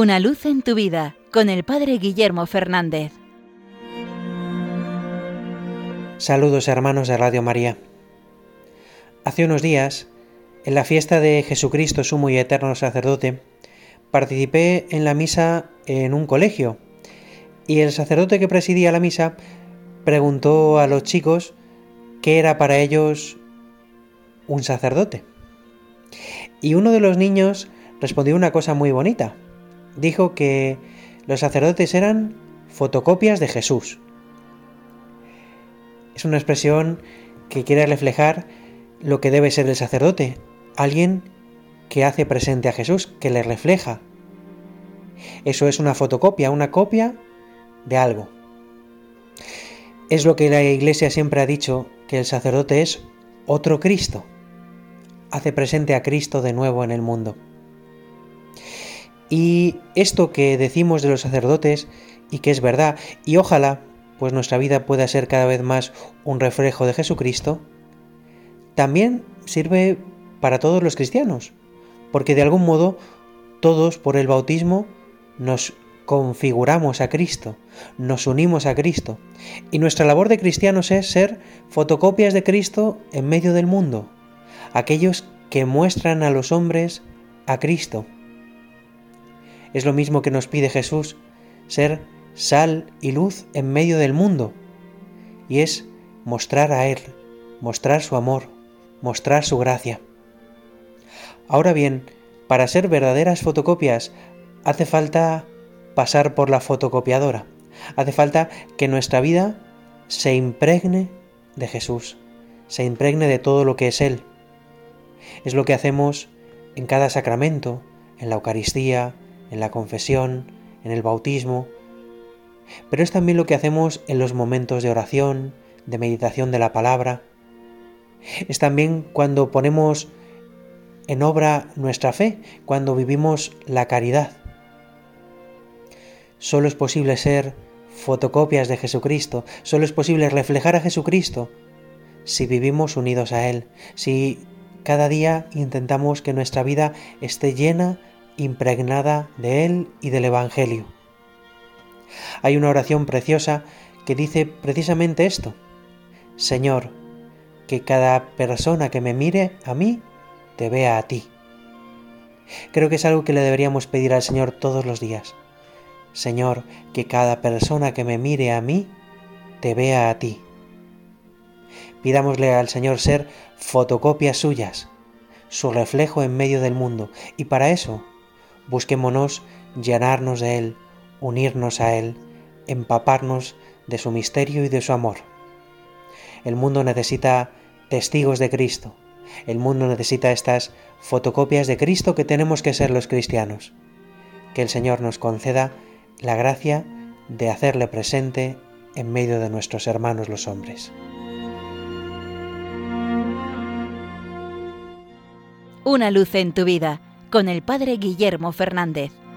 Una luz en tu vida, con el Padre Guillermo Fernández. Saludos, hermanos de Radio María. Hace unos días, en la fiesta de Jesucristo, sumo y eterno sacerdote, participé en la misa en un colegio, y el sacerdote que presidía la misa preguntó a los chicos qué era para ellos un sacerdote. Y uno de los niños respondió una cosa muy bonita. Dijo que los sacerdotes eran fotocopias de Jesús. Es una expresión que quiere reflejar lo que debe ser el sacerdote, alguien que hace presente a Jesús, que le refleja. Eso es una fotocopia, una copia de algo. Es lo que la Iglesia siempre ha dicho, que el sacerdote es otro Cristo. Hace presente a Cristo de nuevo en el mundo. Y esto que decimos de los sacerdotes, y que es verdad, y ojalá pues nuestra vida pueda ser cada vez más un reflejo de Jesucristo, también sirve para todos los cristianos, porque de algún modo todos por el bautismo nos configuramos a Cristo, nos unimos a Cristo, y nuestra labor de cristianos es ser fotocopias de Cristo en medio del mundo, aquellos que muestran a los hombres a Cristo. Es lo mismo que nos pide Jesús, ser sal y luz en medio del mundo. Y es mostrar a Él, mostrar su amor, mostrar su gracia. Ahora bien, para ser verdaderas fotocopias, hace falta pasar por la fotocopiadora. Hace falta que nuestra vida se impregne de Jesús, se impregne de todo lo que es Él. Es lo que hacemos en cada sacramento, en la Eucaristía, en la confesión, en el bautismo, pero es también lo que hacemos en los momentos de oración, de meditación de la palabra. Es también cuando ponemos en obra nuestra fe, cuando vivimos la caridad. Solo es posible ser fotocopias de Jesucristo, solo es posible reflejar a Jesucristo si vivimos unidos a Él, si cada día intentamos que nuestra vida esté llena, impregnada de Él y del Evangelio. Hay una oración preciosa que dice precisamente esto: Señor, que cada persona que me mire a mí, te vea a ti. Creo que es algo que le deberíamos pedir al Señor todos los días. Señor, que cada persona que me mire a mí, te vea a ti. Pidámosle al Señor ser fotocopias suyas, su reflejo en medio del mundo, y para eso busquémonos llenarnos de Él, unirnos a Él, empaparnos de su misterio y de su amor. El mundo necesita testigos de Cristo. El mundo necesita estas fotocopias de Cristo que tenemos que ser los cristianos. Que el Señor nos conceda la gracia de hacerle presente en medio de nuestros hermanos los hombres. Una luz en tu vida, con el Padre Guillermo Fernández.